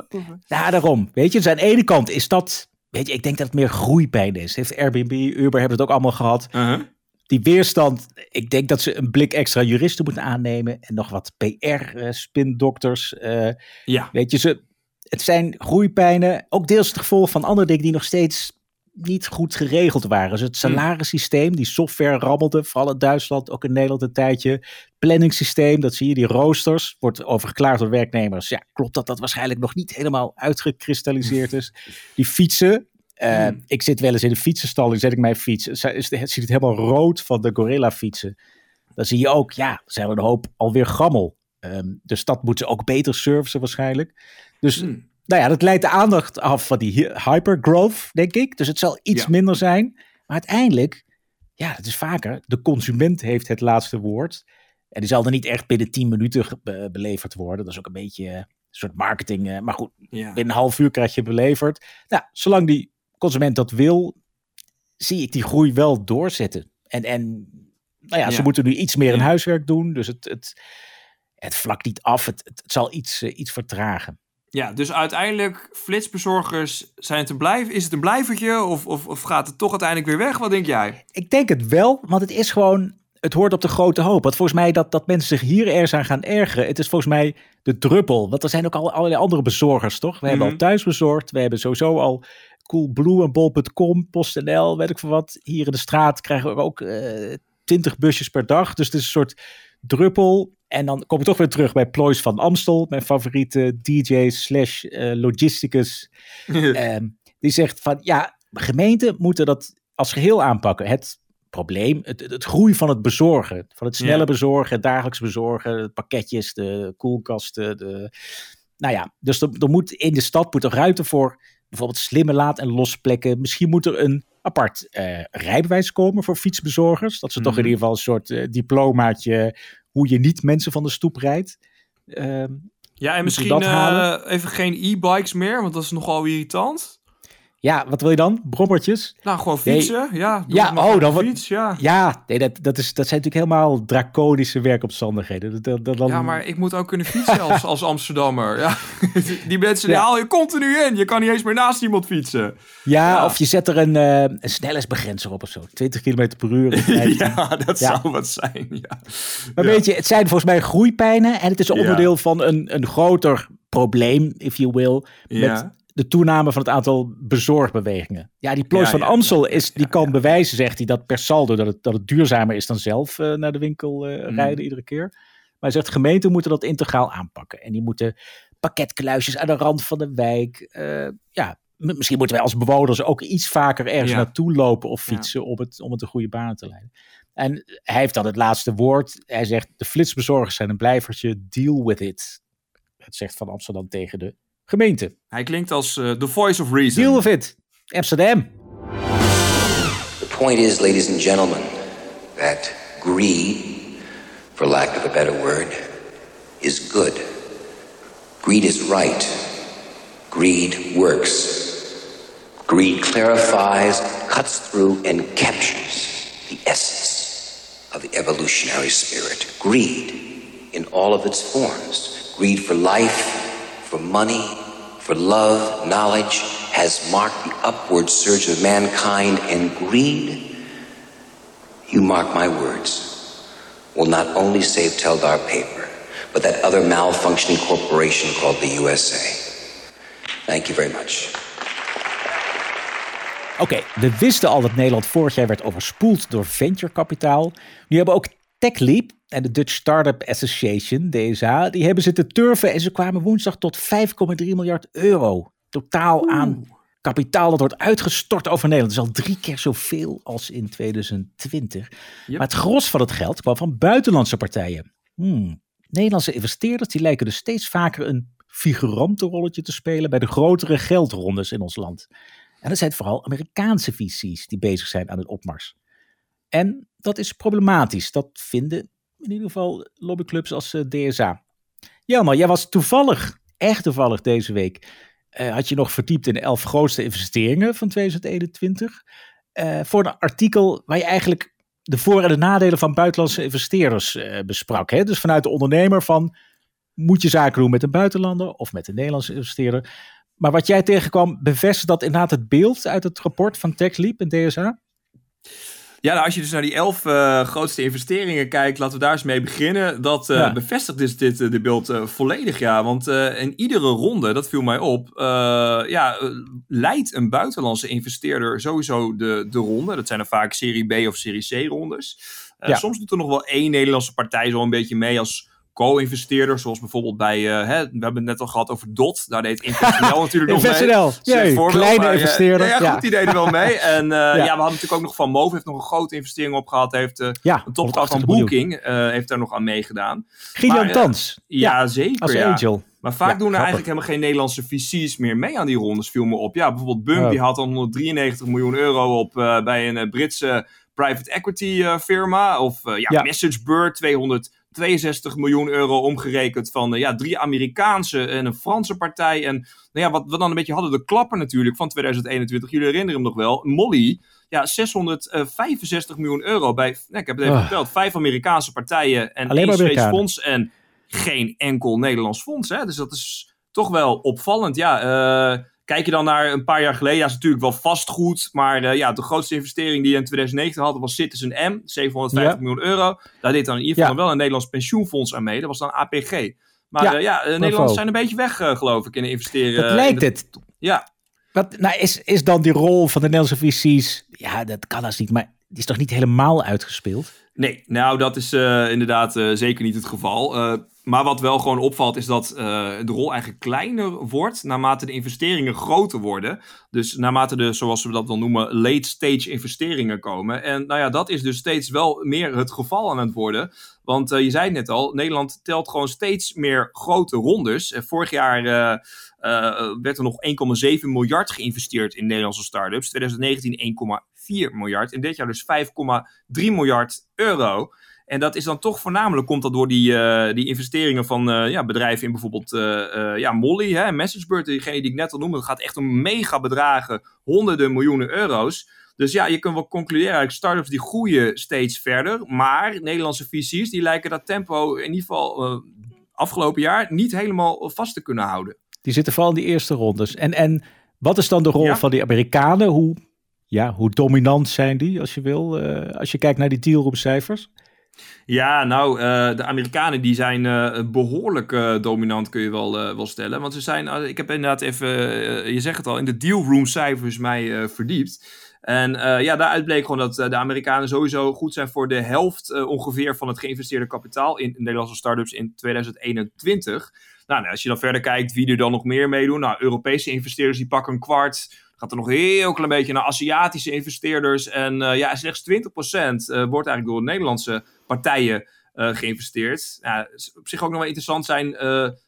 Ja, daarom. Weet je, dus aan de ene kant is dat... Weet je, ik denk dat het meer groeipijn is. Heeft Airbnb, Uber hebben het ook allemaal gehad. Uh-huh. Die weerstand, ik denk dat ze een blik extra juristen moeten aannemen. En nog wat PR-spindokters. Weet je, het zijn groeipijnen. Ook deels het gevolg van andere dingen die nog steeds niet goed geregeld waren. Dus het salarissysteem, die software rammelde. Vooral in Duitsland, ook in Nederland een tijdje. Planningssysteem, dat zie je, die roosters. Wordt overgeklaagd door werknemers. Ja, klopt dat waarschijnlijk nog niet helemaal uitgekristalliseerd is. Die fietsen. Ik zit wel eens in een fietsenstalling, zet ik mijn fiets. Het ziet het helemaal rood van de gorilla fietsen. Dan zie je ook, ja, zijn er een hoop alweer gammel. Dus dat moeten ze ook beter servicen waarschijnlijk. Dus... Nou ja, dat leidt de aandacht af van die hypergrowth, denk ik. Dus het zal iets minder zijn. Maar uiteindelijk, ja, dat is vaker. De consument heeft het laatste woord. En die zal er niet echt binnen 10 minuten beleverd worden. Dat is ook een beetje een soort marketing. Maar goed, binnen een half uur krijg je beleverd. Nou, zolang die consument dat wil, zie ik die groei wel doorzetten. En nou ja, ze moeten nu iets meer hun huiswerk doen. Dus het vlakt niet af. Het zal iets vertragen. Ja, dus uiteindelijk, flitsbezorgers, is het een blijvertje of gaat het toch uiteindelijk weer weg? Wat denk jij? Ik denk het wel, want het is gewoon, het hoort op de grote hoop. Want volgens mij dat mensen zich hier ergens aan gaan ergeren, het is volgens mij de druppel. Want er zijn ook allerlei andere bezorgers, toch? We hebben al thuisbezorgd, we hebben sowieso al Coolblue en Bol.com, PostNL, weet ik veel wat. Hier in de straat krijgen we ook 20 busjes per dag, dus het is een soort druppel. En dan kom ik toch weer terug bij Ploos van Amstel, mijn favoriete DJ / logisticus. Die zegt van, ja, gemeenten moeten dat als geheel aanpakken. Het probleem, het groei van het bezorgen. Van het snelle bezorgen, het dagelijks bezorgen, de pakketjes, de koelkasten. Nou ja, dus er moet in de stad ruimte voor bijvoorbeeld slimme laad- en losplekken. Misschien moet er een apart rijbewijs komen voor fietsbezorgers. Dat ze toch in ieder geval een soort diplomaatje... hoe je niet mensen van de stoep rijdt. En misschien even geen e-bikes meer, want dat is nogal irritant. Ja, wat wil je dan? Brommertjes? Nou, gewoon fietsen. Nee. Ja, fiets. Ja, ja, nee, dat zijn natuurlijk helemaal draconische werkomstandigheden. Dan... Ja, maar ik moet ook kunnen fietsen als Amsterdammer. Ja. Die mensen die haal je continu in. Je kan niet eens meer naast iemand fietsen. Ja, of je zet er een snelheidsbegrenzer op of zo. 20 km per uur. Ja, dat zou wat zijn. Ja. Maar weet je, het zijn volgens mij groeipijnen. En het is een onderdeel van een groter probleem, if you will, met de toename van het aantal bezorgbewegingen. Ja, die Ploos van Amstel kan bewijzen, zegt hij, dat per saldo dat het duurzamer is dan zelf naar de winkel rijden iedere keer. Maar hij zegt, gemeenten moeten dat integraal aanpakken. En die moeten pakketkluisjes aan de rand van de wijk. Misschien moeten wij als bewoners ook iets vaker ergens naartoe lopen of fietsen om het de goede banen te leiden. En hij heeft dan het laatste woord. Hij zegt, de flitsbezorgers zijn een blijvertje. Deal with it. Dat zegt Van Amsterdam tegen de gemeente. Hij klinkt als the voice of reason. Deal with it. Amsterdam. The point is, ladies and gentlemen, that greed, for lack of a better word, is good. Greed is right. Greed works. Greed clarifies, cuts through and captures the essence of the evolutionary spirit. Greed in all of its forms. Greed for life, for money, for love, knowledge, has marked the upward surge of mankind, and greed, you mark my words, will not only save Teldar paper, but that other malfunctioning corporation called the USA. Thank you very much. Oké, we wisten al dat Nederland vorig jaar werd overspoeld door venturekapitaal. Nu hebben ook TechLeap en de Dutch Startup Association, DSA, die hebben zitten turven en ze kwamen woensdag tot 5,3 miljard euro totaal aan kapitaal dat wordt uitgestort over Nederland. Dat is al 3 keer zoveel als in 2020. Yep. Maar het gros van het geld kwam van buitenlandse partijen. Nederlandse investeerders die lijken dus steeds vaker een figurantenrolletje te spelen bij de grotere geldrondes in ons land. En dat zijn vooral Amerikaanse VC's die bezig zijn aan het opmars. En dat is problematisch. Dat vinden in ieder geval lobbyclubs als DSA. Jelmer, jij was toevallig, echt toevallig deze week had je nog verdiept in de 11 grootste investeringen van 2021... voor een artikel waar je eigenlijk de voor- en de nadelen van buitenlandse investeerders besprak. Hè? Dus vanuit de ondernemer van, moet je zaken doen met een buitenlander of met een Nederlandse investeerder? Maar wat jij tegenkwam, bevestigt dat inderdaad het beeld uit het rapport van TechLeap en DSA? Ja, nou, als je dus naar die 11 grootste investeringen kijkt, laten we daar eens mee beginnen. Dat bevestigt dus dit beeld volledig, ja. Want in iedere ronde, dat viel mij op, leidt een buitenlandse investeerder sowieso de ronde. Dat zijn dan vaak serie B of serie C rondes. Soms doet er nog wel één Nederlandse partij zo een beetje mee als co-investeerders, zoals bijvoorbeeld bij, we hebben het net al gehad over DOT. Daar deed Invest-NL natuurlijk nog mee. Kleine investeerder. Goed, die deden wel mee. En we hadden natuurlijk ook nog Van Moof, heeft nog een grote investering op gehad. Heeft een topkracht van Booking, heeft daar nog aan meegedaan. Gideon Tans. Ja, zeker. Als angel. Maar vaak doen er eigenlijk helemaal geen Nederlandse VC's meer mee aan die rondes, viel me op. Ja, bijvoorbeeld Bump, die haalt dan 193 miljoen euro op bij een Britse private equity firma. Of Messagebird, 262 miljoen euro omgerekend van 3 Amerikaanse en een Franse partij. En wat we dan een beetje hadden, de klapper natuurlijk van 2021. Jullie herinneren hem nog wel. Molly, 665 miljoen euro bij, ik heb het even verteld, 5 Amerikaanse partijen en alleen 1 Zweeds fonds en geen enkel Nederlands fonds. Hè? Dus dat is toch wel opvallend. Kijk je dan naar een paar jaar geleden, dat is natuurlijk wel vastgoed. Maar de grootste investering die je in 2019 had, was Citizen M, 750 miljoen euro. Daar deed dan in ieder geval wel een Nederlands pensioenfonds aan mee. Dat was dan APG. Maar Nederlanders zijn een beetje weg, geloof ik, in investeren. Dat lijkt het. Ja. Wat, nou, is dan die rol van de Nederlandse VC's, dat kan als niet, maar die is toch niet helemaal uitgespeeld? Nee, nou dat is inderdaad zeker niet het geval. Maar wat wel gewoon opvalt is dat de rol eigenlijk kleiner wordt naarmate de investeringen groter worden. Dus naarmate de, zoals we dat dan noemen, late stage investeringen komen. En dat is dus steeds wel meer het geval aan het worden. Want je zei het net al, Nederland telt gewoon steeds meer grote rondes. Vorig jaar werd er nog 1,7 miljard geïnvesteerd in Nederlandse start-ups. 2019 1,4 miljard. En dit jaar dus 5,3 miljard euro. En dat is dan toch voornamelijk, komt dat door die investeringen van bedrijven in bijvoorbeeld Molly, hè, Messagebird, diegene die ik net al noemde. Het gaat echt om mega bedragen, honderden miljoenen euro's. Dus je kunt wel concluderen, eigenlijk start-ups die groeien steeds verder. Maar Nederlandse VC's, die lijken dat tempo in ieder geval afgelopen jaar niet helemaal vast te kunnen houden. Die zitten vooral in die eerste rondes. En wat is dan de rol van die Amerikanen? Hoe dominant zijn die, als je wil? Als je kijkt naar die dealroomcijfers. Ja, nou, de Amerikanen die zijn behoorlijk dominant, kun je wel stellen. Want ze zijn, ik heb inderdaad even, je zegt het al, in de dealroomcijfers mij verdiept. En daaruit bleek gewoon dat de Amerikanen sowieso goed zijn voor de helft ongeveer van het geïnvesteerde kapitaal in Nederlandse start-ups in 2021. Nou, als je dan verder kijkt wie er dan nog meer meedoen. Nou, Europese investeerders die pakken een kwart. Gaat er nog heel klein beetje naar Aziatische investeerders. En slechts 20% wordt eigenlijk door Nederlandse partijen geïnvesteerd. Ja, op zich ook nog wel interessant zijn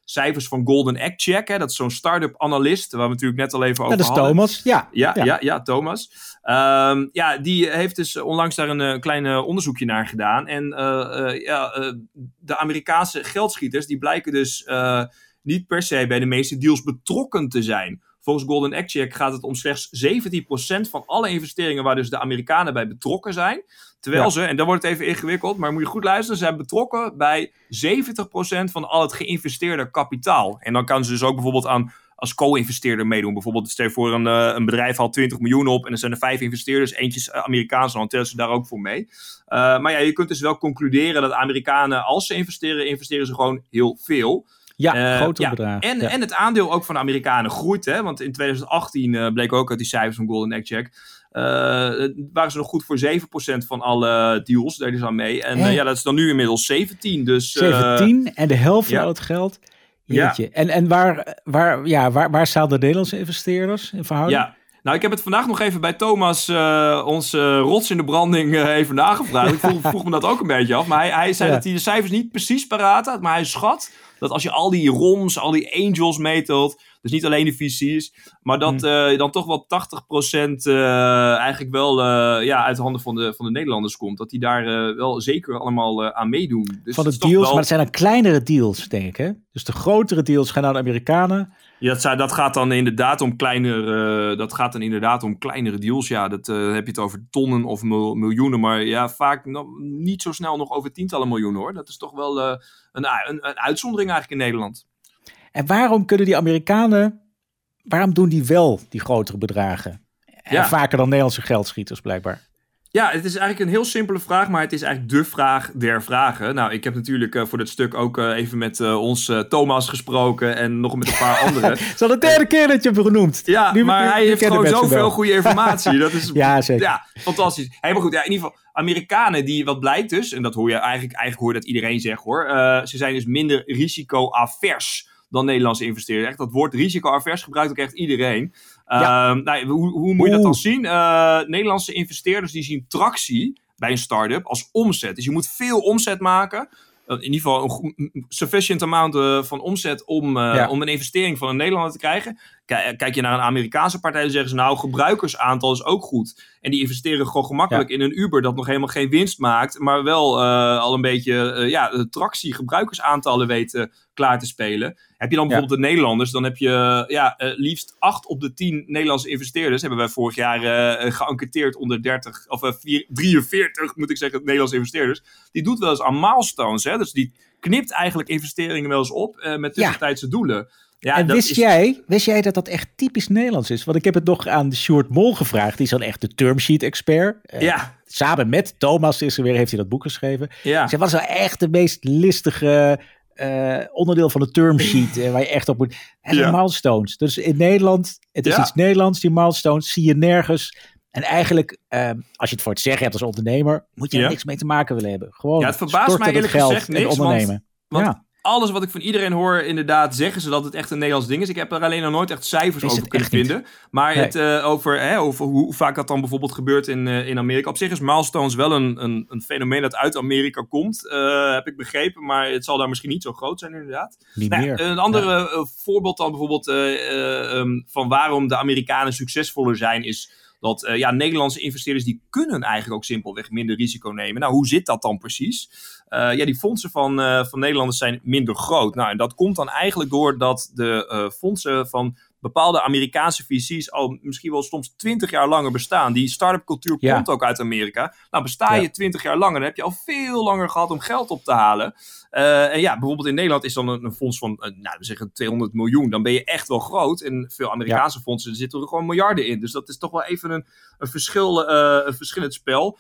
cijfers van Golden Egg Check. Hè? Dat is zo'n start-up analist, waar we natuurlijk net al even over hadden. Dat is Thomas, Thomas. Die heeft dus onlangs daar een klein onderzoekje naar gedaan. En de Amerikaanse geldschieters, die blijken dus niet per se bij de meeste deals betrokken te zijn. Volgens Golden Egg Check gaat het om slechts 17% van alle investeringen waar dus de Amerikanen bij betrokken zijn. Terwijl ze, en dan wordt het even ingewikkeld, maar moet je goed luisteren, zijn betrokken bij 70% van al het geïnvesteerde kapitaal. En dan kan ze dus ook bijvoorbeeld als co-investeerder meedoen. Bijvoorbeeld, stel je voor een bedrijf haalt 20 miljoen op en er zijn er 5 investeerders, eentje is Amerikaans, dan tellen ze daar ook voor mee. Maar je kunt dus wel concluderen dat Amerikanen, als ze investeren, investeren ze gewoon heel veel. Ja, grote bedragen. En het aandeel ook van de Amerikanen groeit. Hè? Want in 2018 bleek ook uit die cijfers van Golden Egg Check. Waren ze nog goed voor 7% van alle deals. Daar is aan mee. En dat is dan nu inmiddels 17. Dus, 17 en de helft van al het geld. Jeetje. Ja. En waar staan de Nederlandse investeerders in verhouding? Ja. Nou, ik heb het vandaag nog even bij Thomas, onze rots in de branding, even nagevraagd. Ik vroeg me dat ook een beetje af. Maar hij zei dat hij de cijfers niet precies paraat had. Maar hij schat dat als je al die roms, al die angels meetelt, Dus niet alleen de VC's, maar dat dan toch wel 80% eigenlijk wel uit de handen van de Nederlanders komt. Dat die daar wel zeker allemaal aan meedoen. Dus van de deals, maar het zijn dan kleinere deals, denk ik, hè? Dus de grotere deals gaan naar de Amerikanen. Ja, dat gaat dan inderdaad om kleinere deals. Ja, dat heb je het over tonnen of miljoenen. Maar ja, vaak niet zo snel nog over tientallen miljoenen, hoor. Dat is toch wel een uitzondering eigenlijk in Nederland. En waarom kunnen die Amerikanen... Waarom doen die wel die grotere bedragen? En vaker dan Nederlandse geldschieters blijkbaar. Ja, het is eigenlijk een heel simpele vraag, maar het is eigenlijk de vraag der vragen. Nou, ik heb natuurlijk voor dit stuk ook even met ons Thomas gesproken en nog met een paar anderen. Het is al de derde keer dat je hem genoemd. Ja, maar hij heeft gewoon zoveel goede informatie. Dat is, ja, zeker. Ja, fantastisch. Helemaal goed. Ja, in ieder geval, Amerikanen die, wat blijkt dus, en dat hoor je eigenlijk hoor dat iedereen zegt, hoor. Ze zijn dus minder risico-avers dan Nederlandse investeerders. Echt, dat woord risico-avers gebruikt ook echt iedereen. Ja. Hoe moet je dat dan zien? Nederlandse investeerders die zien tractie bij een start-up als omzet. Dus je moet veel omzet maken. In ieder geval een sufficient amount van omzet om een investering van een Nederlander te krijgen. Kijk je naar een Amerikaanse partij, dan zeggen ze gebruikersaantal is ook goed. En die investeren gewoon gemakkelijk in een Uber dat nog helemaal geen winst maakt. Maar wel al een beetje tractie, gebruikersaantallen weten klaar te spelen. Heb je dan bijvoorbeeld de Nederlanders, dan heb je liefst 8 op de 10 Nederlandse investeerders. Hebben wij vorig jaar geënquêteerd onder 43, moet ik zeggen, Nederlandse investeerders. Die doet wel eens aan milestones, hè? Dus die knipt eigenlijk investeringen wel eens op met tussentijdse doelen. Ja, en wist jij dat dat echt typisch Nederlands is? Want ik heb het nog aan Sjoerd Bol gevraagd. Die is dan echt de termsheet-expert. Samen met Thomas heeft hij dat boek geschreven. Ja. Dus wat is nou echt de meest listige onderdeel van de termsheet waar je echt op moet... En de milestones. Dus in Nederland, het is iets Nederlands. Die milestones zie je nergens... En eigenlijk, als je het voor het zeggen hebt als ondernemer... moet je er niks mee te maken willen hebben. Gewoon het verbaast mij eerlijk gezegd niks, ondernemen. Want alles wat ik van iedereen hoor, inderdaad zeggen ze dat het echt een Nederlands ding is. Ik heb er alleen nog nooit echt cijfers over kunnen vinden. Niet. Maar over hoe vaak dat dan bijvoorbeeld gebeurt in Amerika. Op zich is milestones wel een fenomeen dat uit Amerika komt. Heb ik begrepen. Maar het zal daar misschien niet zo groot zijn, inderdaad. Niet meer. Een ander voorbeeld dan bijvoorbeeld van waarom de Amerikanen succesvoller zijn is... dat Nederlandse investeerders die kunnen eigenlijk ook simpelweg minder risico nemen. Nou, hoe zit dat dan precies? Die fondsen van Nederlanders zijn minder groot. Nou, en dat komt dan eigenlijk doordat de fondsen van bepaalde Amerikaanse VC's al misschien wel soms 20 jaar langer bestaan. Die start-up cultuur komt ook uit Amerika. Nou, besta je 20 jaar langer, dan heb je al veel langer gehad om geld op te halen. Bijvoorbeeld in Nederland is dan een fonds van, we zeggen 200 miljoen. Dan ben je echt wel groot. En veel Amerikaanse fondsen zitten er gewoon miljarden in. Dus dat is toch wel even een verschillend spel.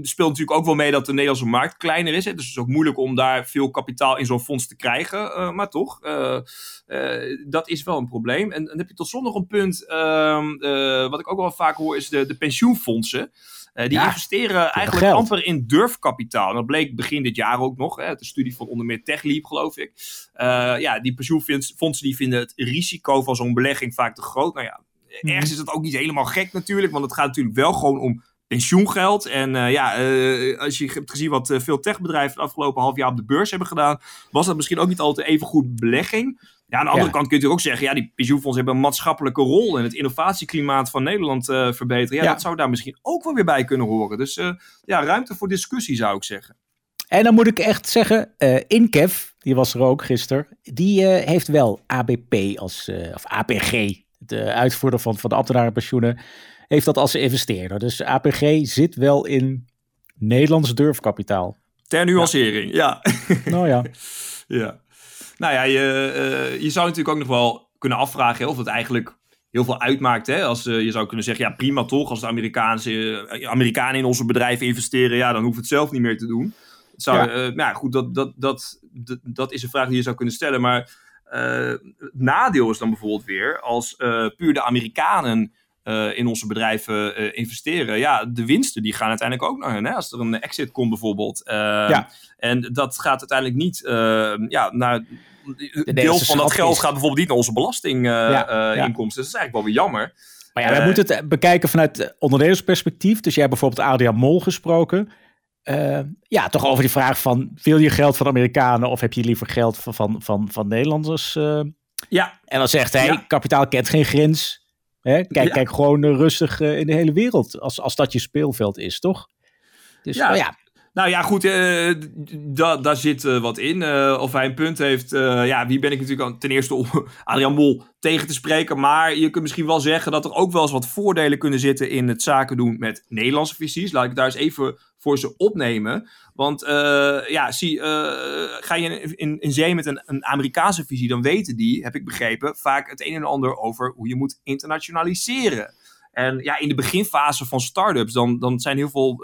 Speelt natuurlijk ook wel mee dat de Nederlandse markt kleiner is. Hè? Dus het is ook moeilijk om daar veel kapitaal in zo'n fonds te krijgen. Maar toch, dat is wel een probleem. En dan heb je tot slot nog een punt, wat ik ook wel vaak hoor, is de pensioenfondsen. Die investeren eigenlijk amper in durfkapitaal. En dat bleek begin dit jaar ook nog. De studie van onder meer TechLeap, geloof ik. Die pensioenfondsen die vinden het risico van zo'n belegging vaak te groot. Nou ja, ergens is dat ook niet helemaal gek natuurlijk. Want het gaat natuurlijk wel gewoon om pensioengeld. En als je hebt gezien wat veel techbedrijven het afgelopen half jaar op de beurs hebben gedaan, was dat misschien ook niet altijd even goed belegging. Ja, aan de andere kant kun je ook zeggen, die pensioenfondsen hebben een maatschappelijke rol in het innovatieklimaat van Nederland verbeteren. Ja, dat zou daar misschien ook wel weer bij kunnen horen. Dus ruimte voor discussie, zou ik zeggen. En dan moet ik echt zeggen, Inkev, die was er ook gisteren, die heeft wel ABP of APG, de uitvoerder van de ambtenarenpensioenen, heeft dat als investeerder. Dus APG zit wel in Nederlands durfkapitaal. Ter nuancering, Nou ja, je zou natuurlijk ook nog wel kunnen afvragen of het eigenlijk heel veel uitmaakt. Hè? Als je zou kunnen zeggen, prima toch, als de Amerikanen in onze bedrijven investeren, dan hoeft het zelf niet meer te doen. Het zou, goed, dat is een vraag die je zou kunnen stellen. Maar het nadeel is dan bijvoorbeeld weer, als puur de Amerikanen in onze bedrijven investeren. Ja, de winsten die gaan uiteindelijk ook naar hen. Hè? Als er een exit komt bijvoorbeeld. En dat gaat uiteindelijk niet naar... Een deel van dat geld gaat bijvoorbeeld niet naar onze belastinginkomsten. Dus dat is eigenlijk wel weer jammer. Maar wij moeten het bekijken vanuit ondernemersperspectief. Dus jij hebt bijvoorbeeld Adriaan Mol gesproken. Toch over die vraag van, wil je geld van Amerikanen of heb je liever geld van Nederlanders Ja. En dan zegt hij, kapitaal kent geen grens. Hè? Kijk gewoon rustig in de hele wereld. Als dat je speelveld is, toch? Dus ja. Nou ja, goed, daar zit wat in. Of hij een punt heeft, wie ben ik natuurlijk ten eerste om Adriaan Mol tegen te spreken. Maar je kunt misschien wel zeggen dat er ook wel eens wat voordelen kunnen zitten in het zaken doen met Nederlandse visies. Laat ik daar eens even voor ze opnemen. Want ga je in zee met een Amerikaanse visie, dan weten die, heb ik begrepen, vaak het een en ander over hoe je moet internationaliseren. En ja, in de beginfase van start-ups, dan zijn heel veel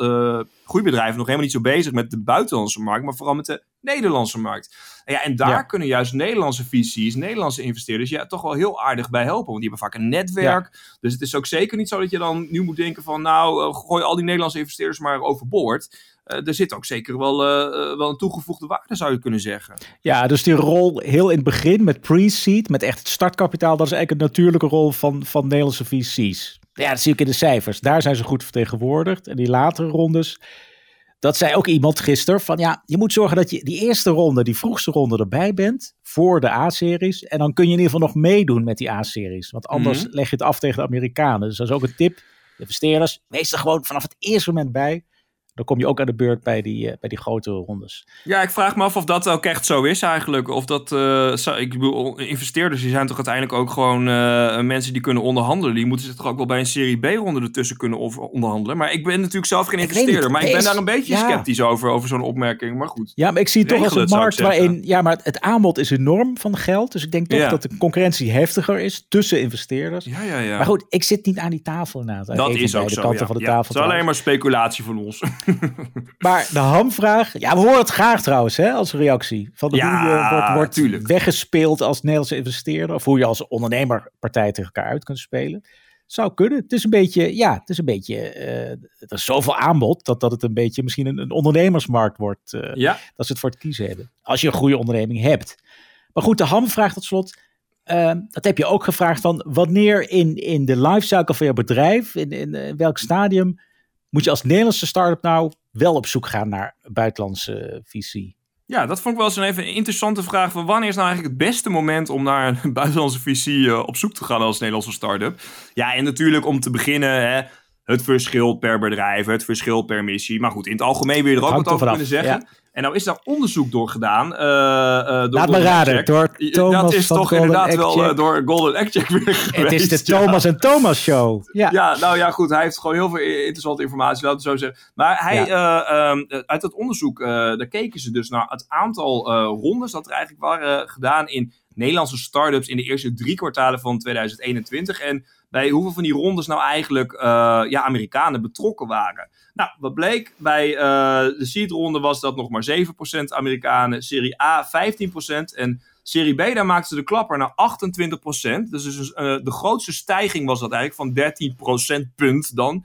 groeibedrijven nog helemaal niet zo bezig met de buitenlandse markt, maar vooral met de Nederlandse markt. En daar kunnen juist Nederlandse VC's, Nederlandse investeerders toch wel heel aardig bij helpen. Want die hebben vaak een netwerk. Ja. Dus het is ook zeker niet zo dat je dan nu moet denken van gooi al die Nederlandse investeerders maar overboord. Er zit ook zeker wel een toegevoegde waarde, zou je kunnen zeggen. Ja, dus die rol heel in het begin met pre-seed, met echt het startkapitaal, dat is eigenlijk een natuurlijke rol van Nederlandse VC's. Ja, dat zie ik in de cijfers. Daar zijn ze goed vertegenwoordigd. En die latere rondes, dat zei ook iemand gisteren, van je moet zorgen dat je die eerste ronde, die vroegste ronde erbij bent, voor de A-series. En dan kun je in ieder geval nog meedoen met die A-series. Want anders leg je het af tegen de Amerikanen. Dus dat is ook een tip. Investeerders, wees er gewoon vanaf het eerste moment bij. Dan kom je ook aan de beurt bij die grotere rondes. Ja, ik vraag me af of dat ook echt zo is eigenlijk. Of dat, investeerders die zijn toch uiteindelijk ook gewoon mensen die kunnen onderhandelen. Die moeten zich toch ook wel bij een serie B-ronde ertussen kunnen onderhandelen. Maar ik ben natuurlijk zelf geen investeerder. Maar ik ben daar een beetje sceptisch over zo'n opmerking. Maar goed. Ja, maar ik zie het toch als een markt waarin... Ja, maar het aanbod is enorm van geld. Dus ik denk toch dat de concurrentie heftiger is tussen investeerders. Ja. Maar goed, ik zit niet aan die tafel inderdaad. Dat is ook zo, van de tafel. Het is alleen maar speculatie van ons. Maar de hamvraag... Ja, we horen het graag trouwens, hè, als reactie. Van hoe je wordt weggespeeld als Nederlandse investeerder. Of hoe je als ondernemerpartij tegen elkaar uit kunt spelen. Zou kunnen. Het is een beetje... er is zoveel aanbod dat het een beetje misschien een ondernemersmarkt wordt. Dat ze het voor het kiezen hebben. Als je een goede onderneming hebt. Maar goed, de hamvraag tot slot... dat heb je ook gevraagd van... Wanneer in de lifecycle van je bedrijf... In welk stadium... Moet je als Nederlandse start-up nou wel op zoek gaan naar buitenlandse VC? Ja, dat vond ik wel eens even een interessante vraag. Wanneer is nou eigenlijk het beste moment om naar een buitenlandse VC op zoek te gaan als Nederlandse start-up? Ja, en natuurlijk om te beginnen het verschil per bedrijf, het verschil per missie. Maar goed, in het algemeen wil je er ook wat over kunnen zeggen. Ja. En nou is daar onderzoek door gedaan. Laat me raden, door Thomas. Dat is toch inderdaad wel door Golden Egg Check weer geweest. Het is de Thomas en Thomas show. Ja. Goed. Hij heeft gewoon heel veel interessante informatie, laten we zo zeggen. Maar hij, uit dat onderzoek, daar keken ze dus naar het aantal rondes dat er eigenlijk waren gedaan in Nederlandse start-ups in de eerste 3 kwartalen van 2021. En bij hoeveel van die rondes nou eigenlijk Amerikanen betrokken waren. Nou, wat bleek? Bij de seed-ronde was dat nog maar 7% Amerikanen. Serie A 15%. En Serie B, daar maakten ze de klapper naar 28%. Dus de grootste stijging was dat eigenlijk van 13 procentpunt dan.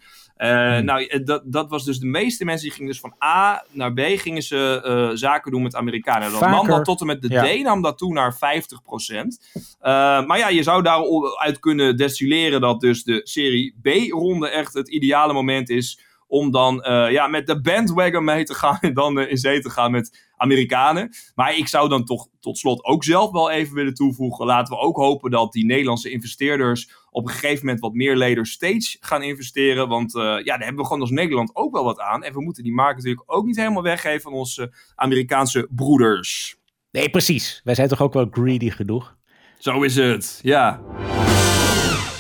Nou, dat was dus de meeste mensen die gingen dus van A naar B gingen ze zaken doen met Amerikanen. Dan nam dat tot en met de D nam dat toe naar 50%. Maar ja, je zou daaruit kunnen destilleren dat dus de serie B-ronde echt het ideale moment is om dan met de bandwagon mee te gaan en dan in zee te gaan met Amerikanen. Maar ik zou dan toch tot slot ook zelf wel even willen toevoegen. Laten we ook hopen dat die Nederlandse investeerders op een gegeven moment wat meer later stage gaan investeren. Want daar hebben we gewoon als Nederland ook wel wat aan. En we moeten die markt natuurlijk ook niet helemaal weggeven aan onze Amerikaanse broeders. Nee, precies. Wij zijn toch ook wel greedy genoeg? Zo is het, ja.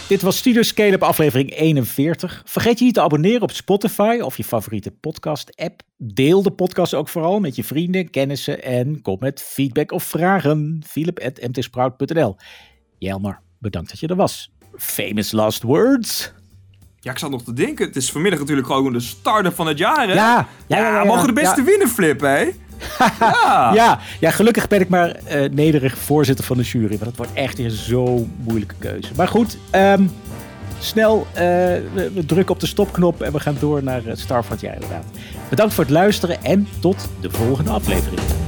Dit was Studio Scale-up aflevering 41. Vergeet je niet te abonneren op Spotify of je favoriete podcast-app. Deel de podcast ook vooral met je vrienden, kennissen en kom met feedback of vragen. Filip@mtsprout.nl. Jelmer, bedankt dat je er was. Famous last words. Ja, ik zat nog te denken. Het is vanmiddag natuurlijk gewoon de start-up van het jaar, hè? Ja, mogen de beste winnen, Flip, hè? Ja, gelukkig ben ik maar nederig voorzitter van de jury. Want het wordt echt weer zo'n moeilijke keuze. Maar goed, snel we drukken op de stopknop en we gaan door naar het Startup van het jaar inderdaad. Bedankt voor het luisteren en tot de volgende aflevering.